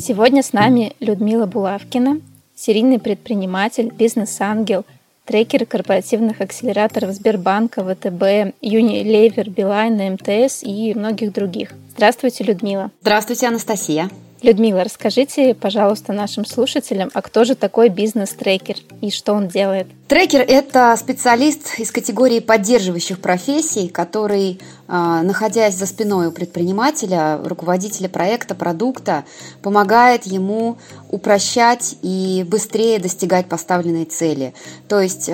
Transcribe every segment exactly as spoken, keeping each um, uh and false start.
Сегодня с нами Людмила Булавкина, серийный предприниматель, бизнес-ангел, трекер корпоративных акселераторов Сбербанка, ВТБ, Unilever, Beeline, эм тэ эс и многих других. Здравствуйте, Людмила. Здравствуйте, Анастасия. Людмила, расскажите, пожалуйста, нашим слушателям, а кто же такой бизнес-трекер и что он делает? Трекер – это специалист из категории поддерживающих профессий, который, находясь за спиной у предпринимателя, руководителя проекта, продукта, помогает ему упрощать и быстрее достигать поставленной цели. То есть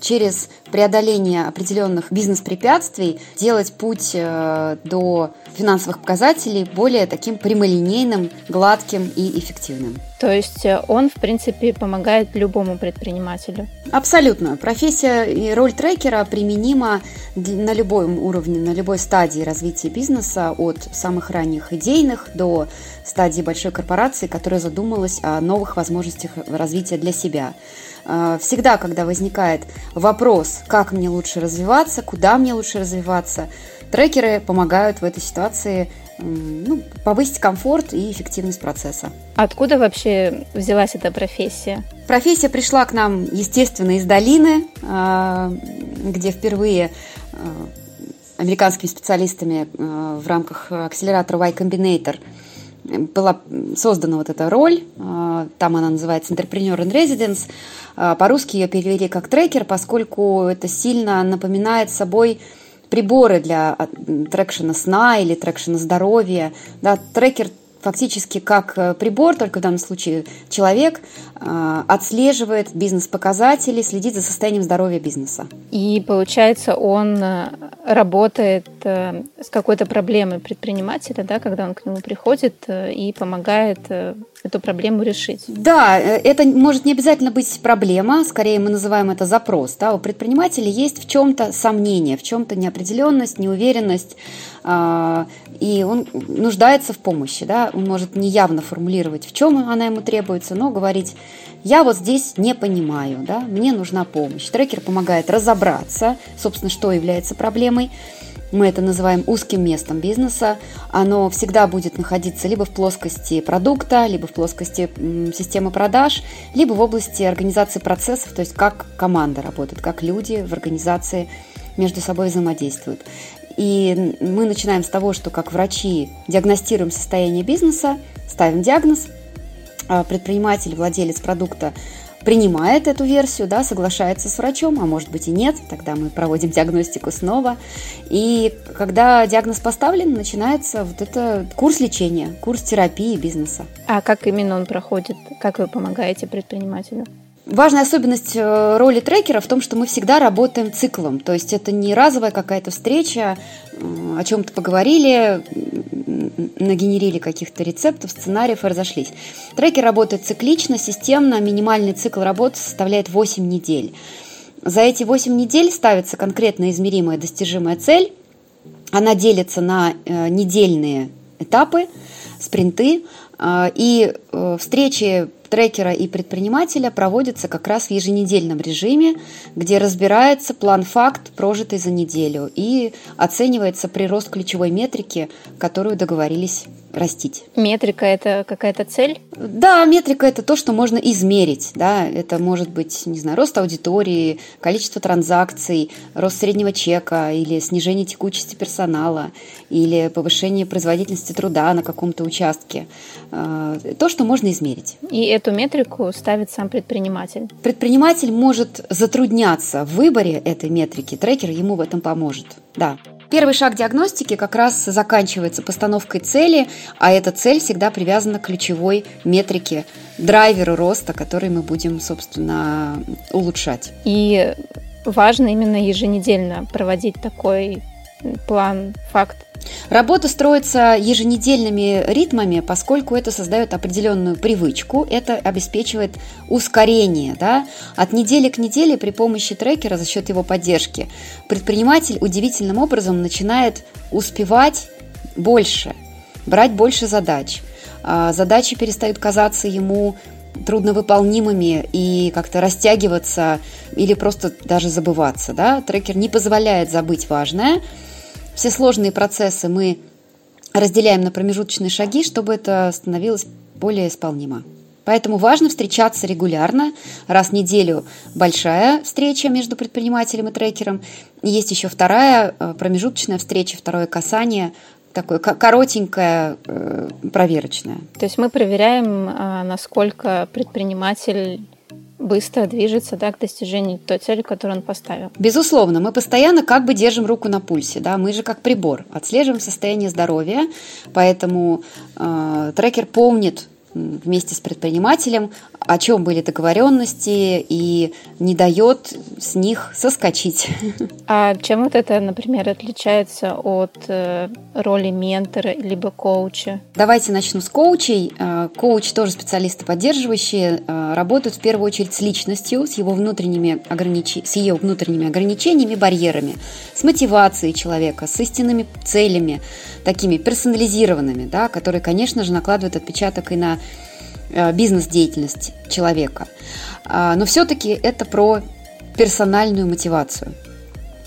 через преодоление определенных бизнес-препятствий делать путь до финансовых показателей более таким прямолинейным, гладким и эффективным. То есть он, в принципе, помогает любому предпринимателю? Абсолютно. Профессия и роль трекера применима на любом уровне, на любой стадии развития бизнеса, от самых ранних идейных до стадии большой корпорации, которая задумалась о новых возможностях развития для себя. Всегда, когда возникает вопрос, как мне лучше развиваться, куда мне лучше развиваться, трекеры помогают в этой ситуации, ну, повысить комфорт и эффективность процесса. Откуда вообще взялась эта профессия? Профессия пришла к нам, естественно, из долины, где впервые американскими специалистами в рамках акселератора Y-Combinator была создана вот эта роль, там она называется Entrepreneur in Residence, по-русски ее перевели как трекер, поскольку это сильно напоминает собой приборы для трекшена сна или трекшена здоровья. Да, трекер фактически как прибор, только в данном случае человек отслеживает бизнес-показатели, следит за состоянием здоровья бизнеса. И получается, он работает с какой-то проблемой предпринимателя, да, когда он к нему приходит и помогает эту проблему решить. Да, это может не обязательно быть проблема, скорее мы называем это запрос. Да, у предпринимателя есть в чем-то сомнение, в чем-то неопределенность, неуверенность, и он нуждается в помощи. Да, он может неявно формулировать, в чем она ему требуется, но говорить: я вот здесь не понимаю, да, мне нужна помощь. Трекер помогает разобраться, собственно, что является проблемой. Мы это называем узким местом бизнеса. Оно всегда будет находиться либо в плоскости продукта, либо в плоскости системы продаж, либо в области организации процессов, то есть как команда работает, как люди в организации между собой взаимодействуют. И мы начинаем с того, что как врачи диагностируем состояние бизнеса, ставим диагноз, предприниматель, владелец продукта принимает эту версию, да, соглашается с врачом, а может быть и нет, тогда мы проводим диагностику снова. И когда диагноз поставлен, начинается вот это курс лечения, курс терапии бизнеса. А как именно он проходит? Как вы помогаете предпринимателю? Важная особенность роли трекера в том, что мы всегда работаем циклом, то есть это не разовая какая-то встреча, о чем-то поговорили, нагенерили каких-то рецептов, сценариев и разошлись. Трекер работает циклично, системно, минимальный цикл работы составляет восемь недель. За эти восемь недель ставится конкретно измеримая достижимая цель, она делится на недельные этапы, спринты, и встречи трекера и предпринимателя проводятся как раз в еженедельном режиме, где разбирается план-факт, прожитый за неделю, и оценивается прирост ключевой метрики, которую договорились растить. Метрика – это какая-то цель? Да, метрика – это то, что можно измерить. Да? Это может быть, не знаю, рост аудитории, количество транзакций, рост среднего чека или снижение текучести персонала или повышение производительности труда на каком-то участке. То, что можно измерить. И эту метрику ставит сам предприниматель? Предприниматель может затрудняться в выборе этой метрики. Трекер ему в этом поможет. Да. Первый шаг диагностики как раз заканчивается постановкой цели, а эта цель всегда привязана к ключевой метрике, драйверу роста, который мы будем, собственно, улучшать. И важно именно еженедельно проводить такой план, факт. Работа строится еженедельными ритмами, поскольку это создает определенную привычку, это обеспечивает ускорение. Да? От недели к неделе при помощи трекера за счет его поддержки предприниматель удивительным образом начинает успевать больше, брать больше задач. Задачи перестают казаться ему трудновыполнимыми и как-то растягиваться или просто даже забываться. Да? Трекер не позволяет забыть важное. Все сложные процессы мы разделяем на промежуточные шаги, чтобы это становилось более исполнима. Поэтому важно встречаться регулярно. Раз в неделю большая встреча между предпринимателем и трекером. Есть еще вторая промежуточная встреча, второе касание, такое коротенькое, проверочное. То есть мы проверяем, насколько предприниматель быстро движется, да, к достижению той цели, которую он поставил. Безусловно, мы постоянно как бы держим руку на пульсе, да, мы же как прибор, отслеживаем состояние здоровья, поэтому э, трекер помнит вместе с предпринимателем, о чем были договоренности, и не дает с них соскочить. А чем вот это, например, отличается от роли ментора либо коуча? Давайте начну с коучей. Коуч тоже специалисты поддерживающие, работают в первую очередь с личностью, с его внутренними огранич... с ее внутренними ограничениями, барьерами, с мотивацией человека, с истинными целями, такими персонализированными, да, которые, конечно же, накладывают отпечаток и на бизнес-деятельность человека. Но все-таки это про персональную мотивацию.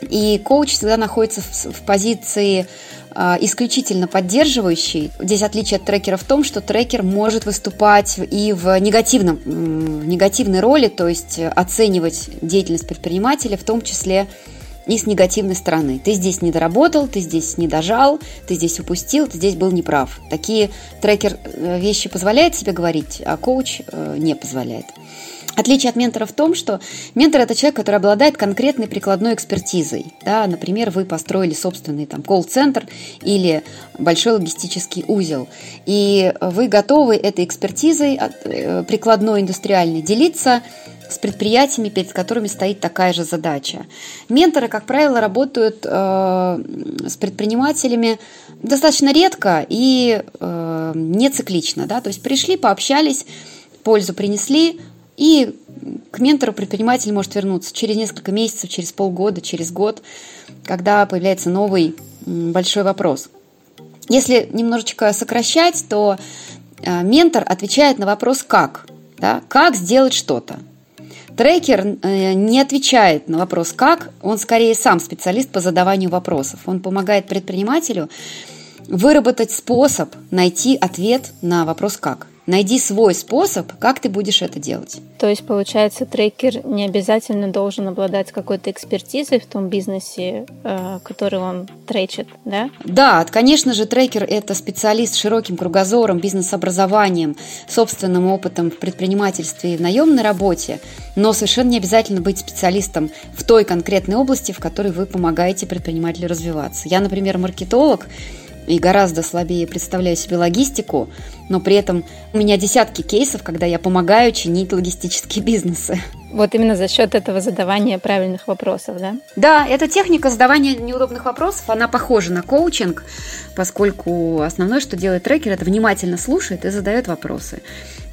И коуч всегда находится в позиции исключительно поддерживающей. Здесь отличие от трекера в том, что трекер может выступать и в, негативном, в негативной роли, то есть оценивать деятельность предпринимателя, в том числе и с негативной стороны. Ты здесь не доработал, ты здесь не дожал, ты здесь упустил, ты здесь был неправ. Такие трекер вещи позволяет себе говорить, а коуч не позволяет. Отличие от ментора в том, что ментор – это человек, который обладает конкретной прикладной экспертизой. Да, например, вы построили собственный там, колл-центр или большой логистический узел, и вы готовы этой экспертизой прикладной, индустриальной делиться с предприятиями, перед которыми стоит такая же задача. Менторы, как правило, работают э, с предпринимателями достаточно редко и э, не циклично. Да? То есть пришли, пообщались, пользу принесли, и к ментору предприниматель может вернуться через несколько месяцев, через полгода, через год, когда появляется новый большой вопрос. Если немножечко сокращать, то э, ментор отвечает на вопрос «как?». Да? Как сделать что-то? Трекер не отвечает на вопрос «как?», он скорее сам специалист по задаванию вопросов. Он помогает предпринимателю выработать способ найти ответ на вопрос «как?». Найди свой способ, как ты будешь это делать. То есть, получается, трекер не обязательно должен обладать какой-то экспертизой в том бизнесе, который он тречит, да? Да, конечно же, трекер – это специалист с широким кругозором, бизнес-образованием, собственным опытом в предпринимательстве и в наемной работе, но совершенно не обязательно быть специалистом в той конкретной области, в которой вы помогаете предпринимателю развиваться. Я, например, маркетолог, и гораздо слабее представляю себе логистику, но при этом у меня десятки кейсов, когда я помогаю чинить логистические бизнесы. Вот именно за счет этого задавания правильных вопросов, да? Да, эта техника задавания неудобных вопросов, она похожа на коучинг, поскольку основное, что делает трекер, это внимательно слушает и задает вопросы.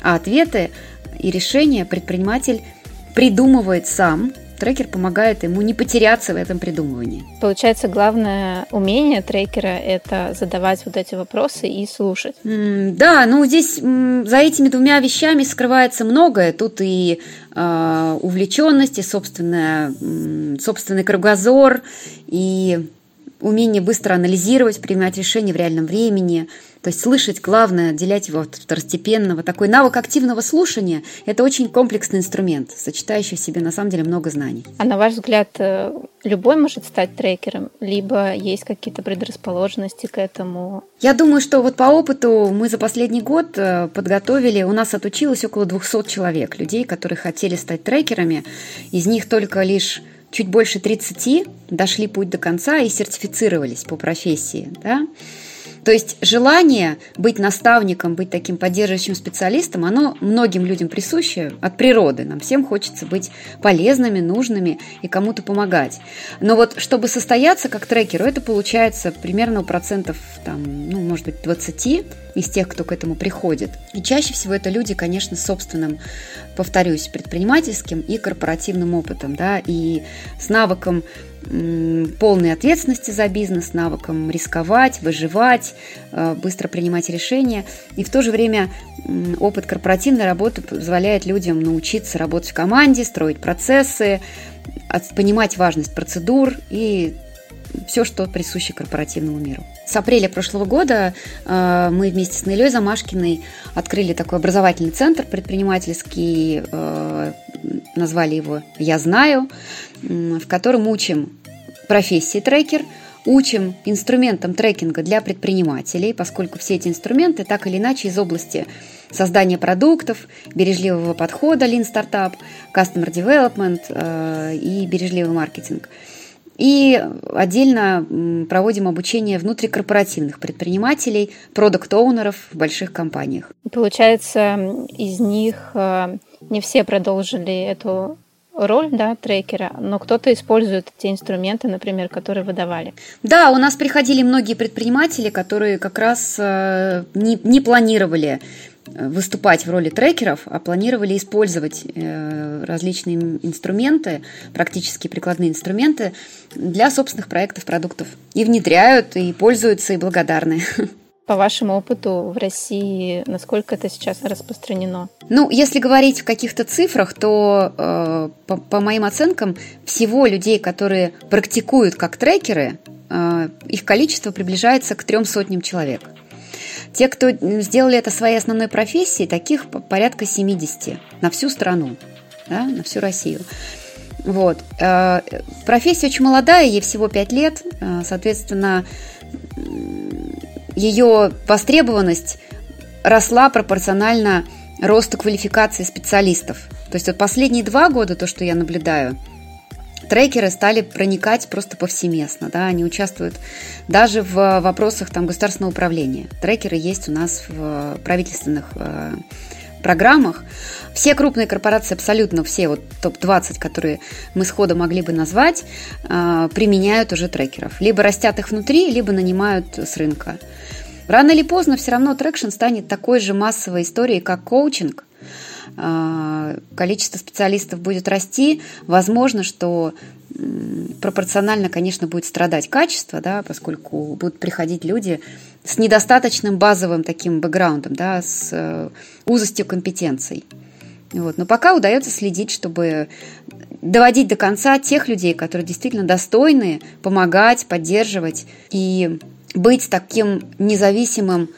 А ответы и решения предприниматель придумывает сам. Трекер помогает ему не потеряться в этом придумывании. Получается, главное умение трекера – это задавать вот эти вопросы и слушать. Mm, да, ну здесь м, за этими двумя вещами скрывается многое. Тут и э, увлеченность, и собственная, м, собственный кругозор, и умение быстро анализировать, принимать решения в реальном времени. То есть слышать, главное, отделять его от второстепенного. Такой навык активного слушания – это очень комплексный инструмент, сочетающий в себе, на самом деле, много знаний. А на ваш взгляд, любой может стать трекером? Либо есть какие-то предрасположенности к этому? Я думаю, что вот по опыту мы за последний год подготовили, у нас отучилось около двухсот человек, людей, которые хотели стать трекерами. Из них только лишь чуть больше тридцати дошли путь до конца и сертифицировались по профессии. Да? То есть желание быть наставником, быть таким поддерживающим специалистом, оно многим людям присуще от природы. Нам всем хочется быть полезными, нужными и кому-то помогать. Но вот чтобы состояться как трекеру, это получается примерно у процентов, там, ну, может быть, двадцати из тех, кто к этому приходит. И чаще всего это люди, конечно, с собственным, повторюсь, предпринимательским и корпоративным опытом, да, и с навыком полной ответственности за бизнес, навыком рисковать, выживать, быстро принимать решения. И в то же время опыт корпоративной работы позволяет людям научиться работать в команде, строить процессы, понимать важность процедур и все, что присуще корпоративному миру. С апреля прошлого года мы вместе с Нелей Замашкиной открыли такой образовательный центр предпринимательский, назвали его «Я знаю», в котором учим профессии трекер, учим инструментам трекинга для предпринимателей, поскольку все эти инструменты так или иначе из области создания продуктов, бережливого подхода, Lean startup, Customer development и бережливый маркетинг. И отдельно проводим обучение внутрикорпоративных предпринимателей, продакт-оунеров в больших компаниях. Получается, из них не все продолжили эту роль, да, трекера, но кто-то использует те инструменты, например, которые вы давали. Да, у нас приходили многие предприниматели, которые как раз не, не планировали выступать в роли трекеров, а планировали использовать различные инструменты, практически прикладные инструменты для собственных проектов, продуктов. И внедряют, и пользуются, и благодарны. По вашему опыту в России, насколько это сейчас распространено? Ну, если говорить в каких-то цифрах, то э, по, по моим оценкам, всего людей, которые практикуют как трекеры, э, их количество приближается к трем сотням человек. Те, кто сделали это своей основной профессией, таких порядка семьдесят на всю страну, да, на всю Россию. Вот. Профессия очень молодая, ей всего пять лет, соответственно, ее востребованность росла пропорционально росту квалификации специалистов. То есть вот последние два года, то, что я наблюдаю, трекеры стали проникать просто повсеместно, да, они участвуют даже в вопросах там, государственного управления. Трекеры есть у нас в правительственных э, программах. Все крупные корпорации, абсолютно все вот, топ двадцать, которые мы сходу могли бы назвать, э, применяют уже трекеров. Либо растят их внутри, либо нанимают с рынка. Рано или поздно все равно трекшн станет такой же массовой историей, как коучинг. Количество специалистов будет расти, возможно, что пропорционально, конечно, будет страдать качество, да, поскольку будут приходить люди с недостаточным базовым таким бэкграундом, да, с узостью компетенций. Вот. Но пока удается следить, чтобы доводить до конца тех людей, которые действительно достойны помогать, поддерживать и быть таким независимым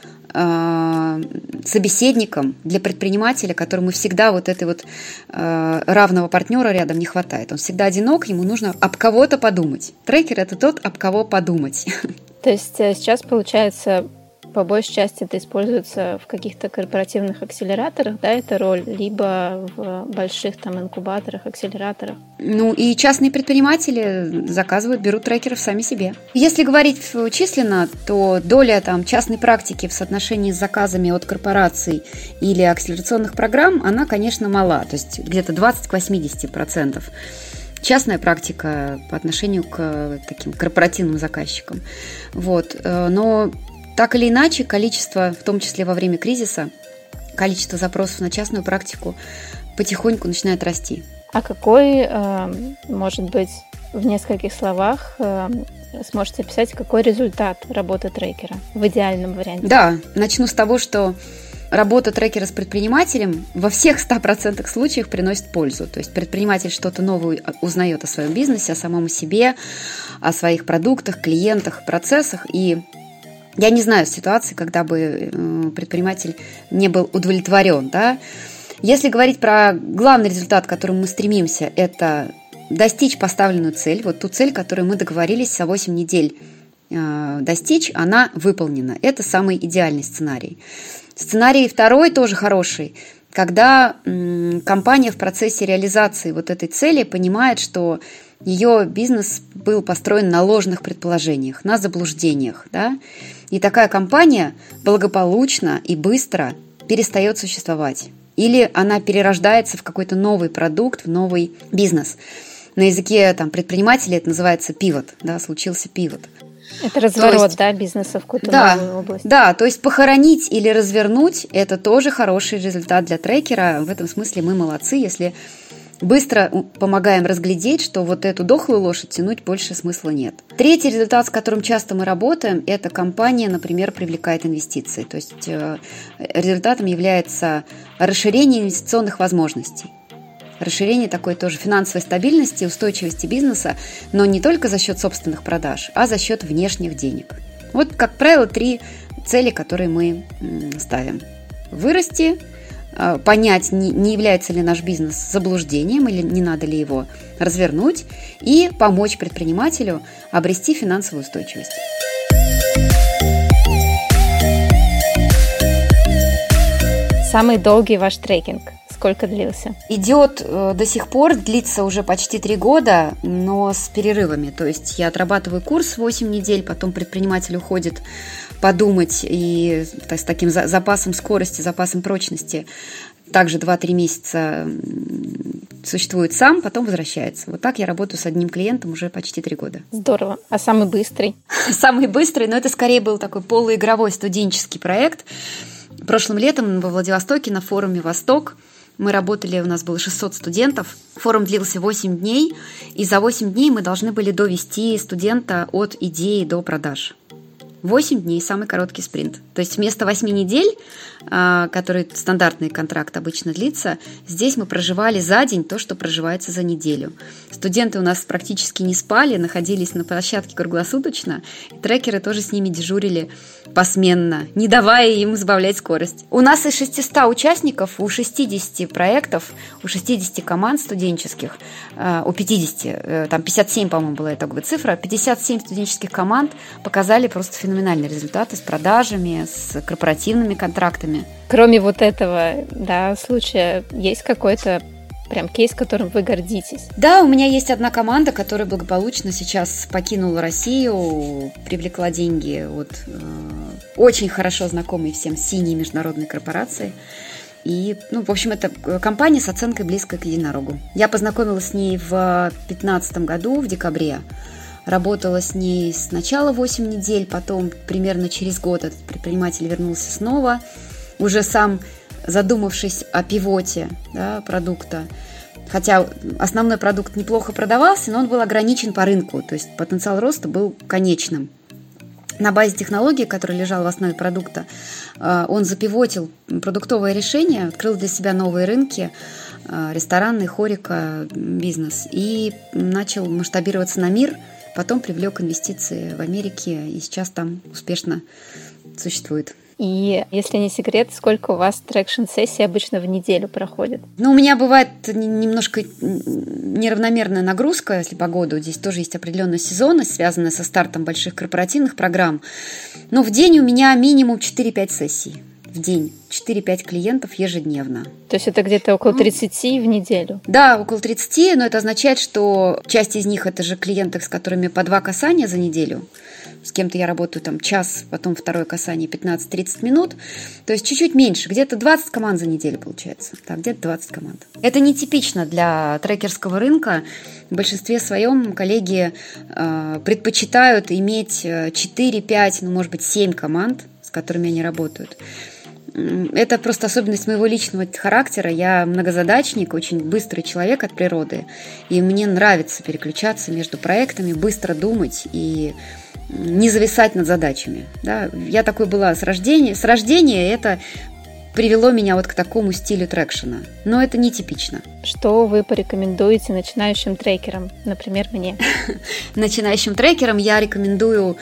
собеседником для предпринимателя, которому всегда вот этой вот равного партнера рядом не хватает. Он всегда одинок, ему нужно об кого-то подумать. Трекер – это тот, об кого подумать. То есть сейчас, получается, по большей части это используется в каких-то корпоративных акселераторах, да, эта роль, либо в больших там инкубаторах, акселераторах. Ну и частные предприниматели заказывают, берут трекеров сами себе. Если говорить численно, то доля там частной практики в соотношении с заказами от корпораций или акселерационных программ, она, конечно, мала, то есть где-то двадцать к восьмидесяти процентам. Частная практика по отношению к таким корпоративным заказчикам. Вот, но так или иначе, количество, в том числе во время кризиса, количество запросов на частную практику потихоньку начинает расти. А какой, может быть, в нескольких словах сможете описать, какой результат работы трекера в идеальном варианте? Да, начну с того, что работа трекера с предпринимателем во всех ста процентах случаев приносит пользу. То есть предприниматель что-то новое узнает о своем бизнесе, о самом себе, о своих продуктах, клиентах, процессах. И я не знаю ситуации, когда бы предприниматель не был удовлетворен, да? Если говорить про главный результат, к которому мы стремимся, это достичь поставленную цель. Вот ту цель, которую мы договорились за восемь недель достичь, она выполнена. Это самый идеальный сценарий. Сценарий второй тоже хороший, когда компания в процессе реализации вот этой цели понимает, что ее бизнес был построен на ложных предположениях, на заблуждениях, да? И такая компания благополучно и быстро перестает существовать. Или она перерождается в какой-то новый продукт, в новый бизнес. На языке там, предпринимателей это называется Pivot, да, случился Pivot. Это разворот, то есть, да, бизнеса в какую-то да, новую область. Да, то есть похоронить или развернуть – это тоже хороший результат для трекера. В этом смысле мы молодцы, если быстро помогаем разглядеть, что вот эту дохлую лошадь тянуть больше смысла нет. Третий результат, с которым часто мы работаем, это компания, например, привлекает инвестиции. То есть результатом является расширение инвестиционных возможностей. расширение такой тоже финансовой стабильности, устойчивости бизнеса, но не только за счет собственных продаж, а за счет внешних денег. Вот, как правило, три цели, которые мы ставим. Вырасти, понять, не является ли наш бизнес заблуждением или не надо ли его развернуть, и помочь предпринимателю обрести финансовую устойчивость. Самый долгий ваш трекинг сколько длился? Идет э, до сих пор, длится уже почти три года, но с перерывами. То есть я отрабатываю курс восемь недель, потом предприниматель уходит подумать и так, с таким за, запасом скорости, запасом прочности. Также два-три месяца существует сам, потом возвращается. Вот так я работаю с одним клиентом уже почти три года. Здорово. А самый быстрый? Самый быстрый, но это скорее был такой полуигровой студенческий проект. Прошлым летом во Владивостоке на форуме «Восток» мы работали, у нас было шестьсот студентов. Форум длился восемь дней, и за восемь дней мы должны были довести студента от идеи до продаж. восемь дней, самый короткий спринт. То есть вместо восьми недель, который стандартный контракт обычно длится, здесь мы проживали за день то, что проживается за неделю. Студенты у нас практически не спали, находились на площадке круглосуточно. Трекеры тоже с ними дежурили посменно, не давая им сбавлять скорость. У нас из шестисот участников, у шестидесяти проектов, у шестидесяти команд студенческих, у пятидесяти, там пятьдесят семь, по-моему, была итоговая цифра, пятьдесят семь студенческих команд показали просто финансовые феноменальные результаты с продажами, с корпоративными контрактами. Кроме вот этого, да, случая, есть какой-то прям кейс, которым вы гордитесь? Да, у меня есть одна команда, которая благополучно сейчас покинула Россию, привлекла деньги от э, очень хорошо знакомой всем синей международной корпорации. И, ну, в общем, это компания с оценкой близкой к Единорогу. Я познакомилась с ней в пятнадцатом году, в декабре. Работала с ней сначала восемь недель, потом примерно через год этот предприниматель вернулся снова, уже сам задумавшись о пивоте, да, продукта. Хотя основной продукт неплохо продавался, но он был ограничен по рынку, то есть потенциал роста был конечным. На базе технологии, которая лежала в основе продукта, он запивотил продуктовое решение, открыл для себя новые рынки, ресторанный, хорика, бизнес, и начал масштабироваться на мир. Потом привлек инвестиции в Америке, и сейчас там успешно существует. И, если не секрет, сколько у вас трекшн-сессий обычно в неделю проходит? Ну, у меня бывает немножко неравномерная нагрузка, если по году. Здесь тоже есть определенная сезонность, связанная со стартом больших корпоративных программ. Но в день у меня минимум четыре-пять сессий. В день четыре-пять клиентов ежедневно. То есть это где-то около тридцати ну, в неделю? Да, около тридцати, но это означает, что часть из них это же клиенты, с которыми по два касания за неделю. С кем-то я работаю там час, потом второе касание пятнадцать-тридцать минут. То есть чуть-чуть меньше, где-то двадцать команд за неделю получается. Да, где-то двадцать команд. Это нетипично для трекерского рынка. В большинстве своем коллеги э, предпочитают иметь четыре-пять, ну может быть семь команд, с которыми они работают. Это просто особенность моего личного характера. Я многозадачник, очень быстрый человек от природы. И мне нравится переключаться между проектами, быстро думать и не зависать над задачами. Да? Я такой была с рождения. С рождения это привело меня вот к такому стилю трекшена. Но это нетипично. Что вы порекомендуете начинающим трекерам? Например, мне. Начинающим трекерам я рекомендую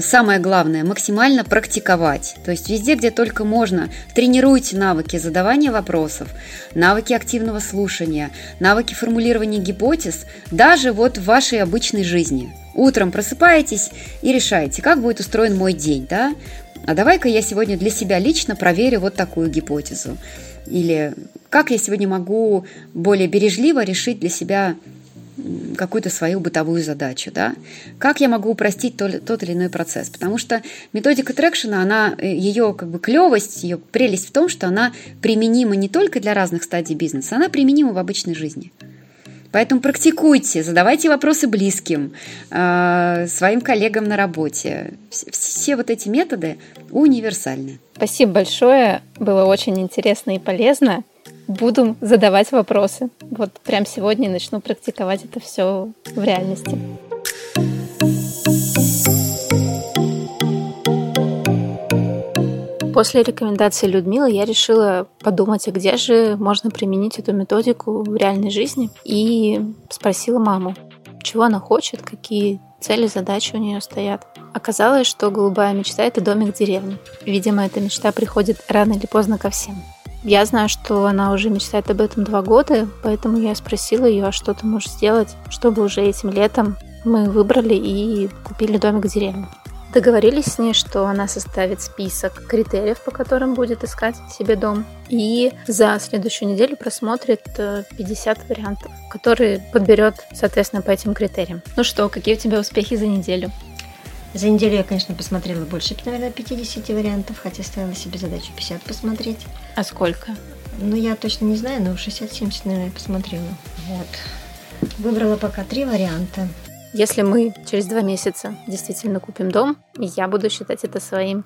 самое главное – максимально практиковать. То есть везде, где только можно, тренируйте навыки задавания вопросов, навыки активного слушания, навыки формулирования гипотез, даже вот в вашей обычной жизни. Утром просыпаетесь и решаете, как будет устроен мой день, да? А давай-ка я сегодня для себя лично проверю вот такую гипотезу. Или как я сегодня могу более бережливо решить для себя какую-то свою бытовую задачу, да? Как я могу упростить тот или иной процесс? Потому что методика трекшена, она, ее как бы клевость, ее прелесть в том, что она применима не только для разных стадий бизнеса, она применима в обычной жизни. Поэтому практикуйте, задавайте вопросы близким, своим коллегам на работе. Все вот эти методы универсальны. Спасибо большое, было очень интересно и полезно. Буду задавать вопросы. Вот прям сегодня начну практиковать это все в реальности. После рекомендации Людмилы я решила подумать, а где же можно применить эту методику в реальной жизни. И спросила маму, чего она хочет, какие цели, задачи у нее стоят. Оказалось, что голубая мечта – это домик в деревне. Видимо, эта мечта приходит рано или поздно ко всем. Я знаю, что она уже мечтает об этом два года, поэтому я спросила ее, а что ты можешь сделать, чтобы уже этим летом мы выбрали и купили домик в деревне. Договорились с ней, что она составит список критериев, по которым будет искать себе дом. И за следующую неделю просмотрит пятьдесят вариантов, которые подберет, соответственно, по этим критериям. Ну что, какие у тебя успехи за неделю? За неделю я, конечно, посмотрела больше, наверное, пятьдесят вариантов, хотя ставила себе задачу пятьдесят посмотреть. А сколько? Ну, я точно не знаю, но шестьдесят-семьдесят, наверное, я посмотрела. Вот. Выбрала пока три варианта. Если мы через два месяца действительно купим дом, я буду считать это своим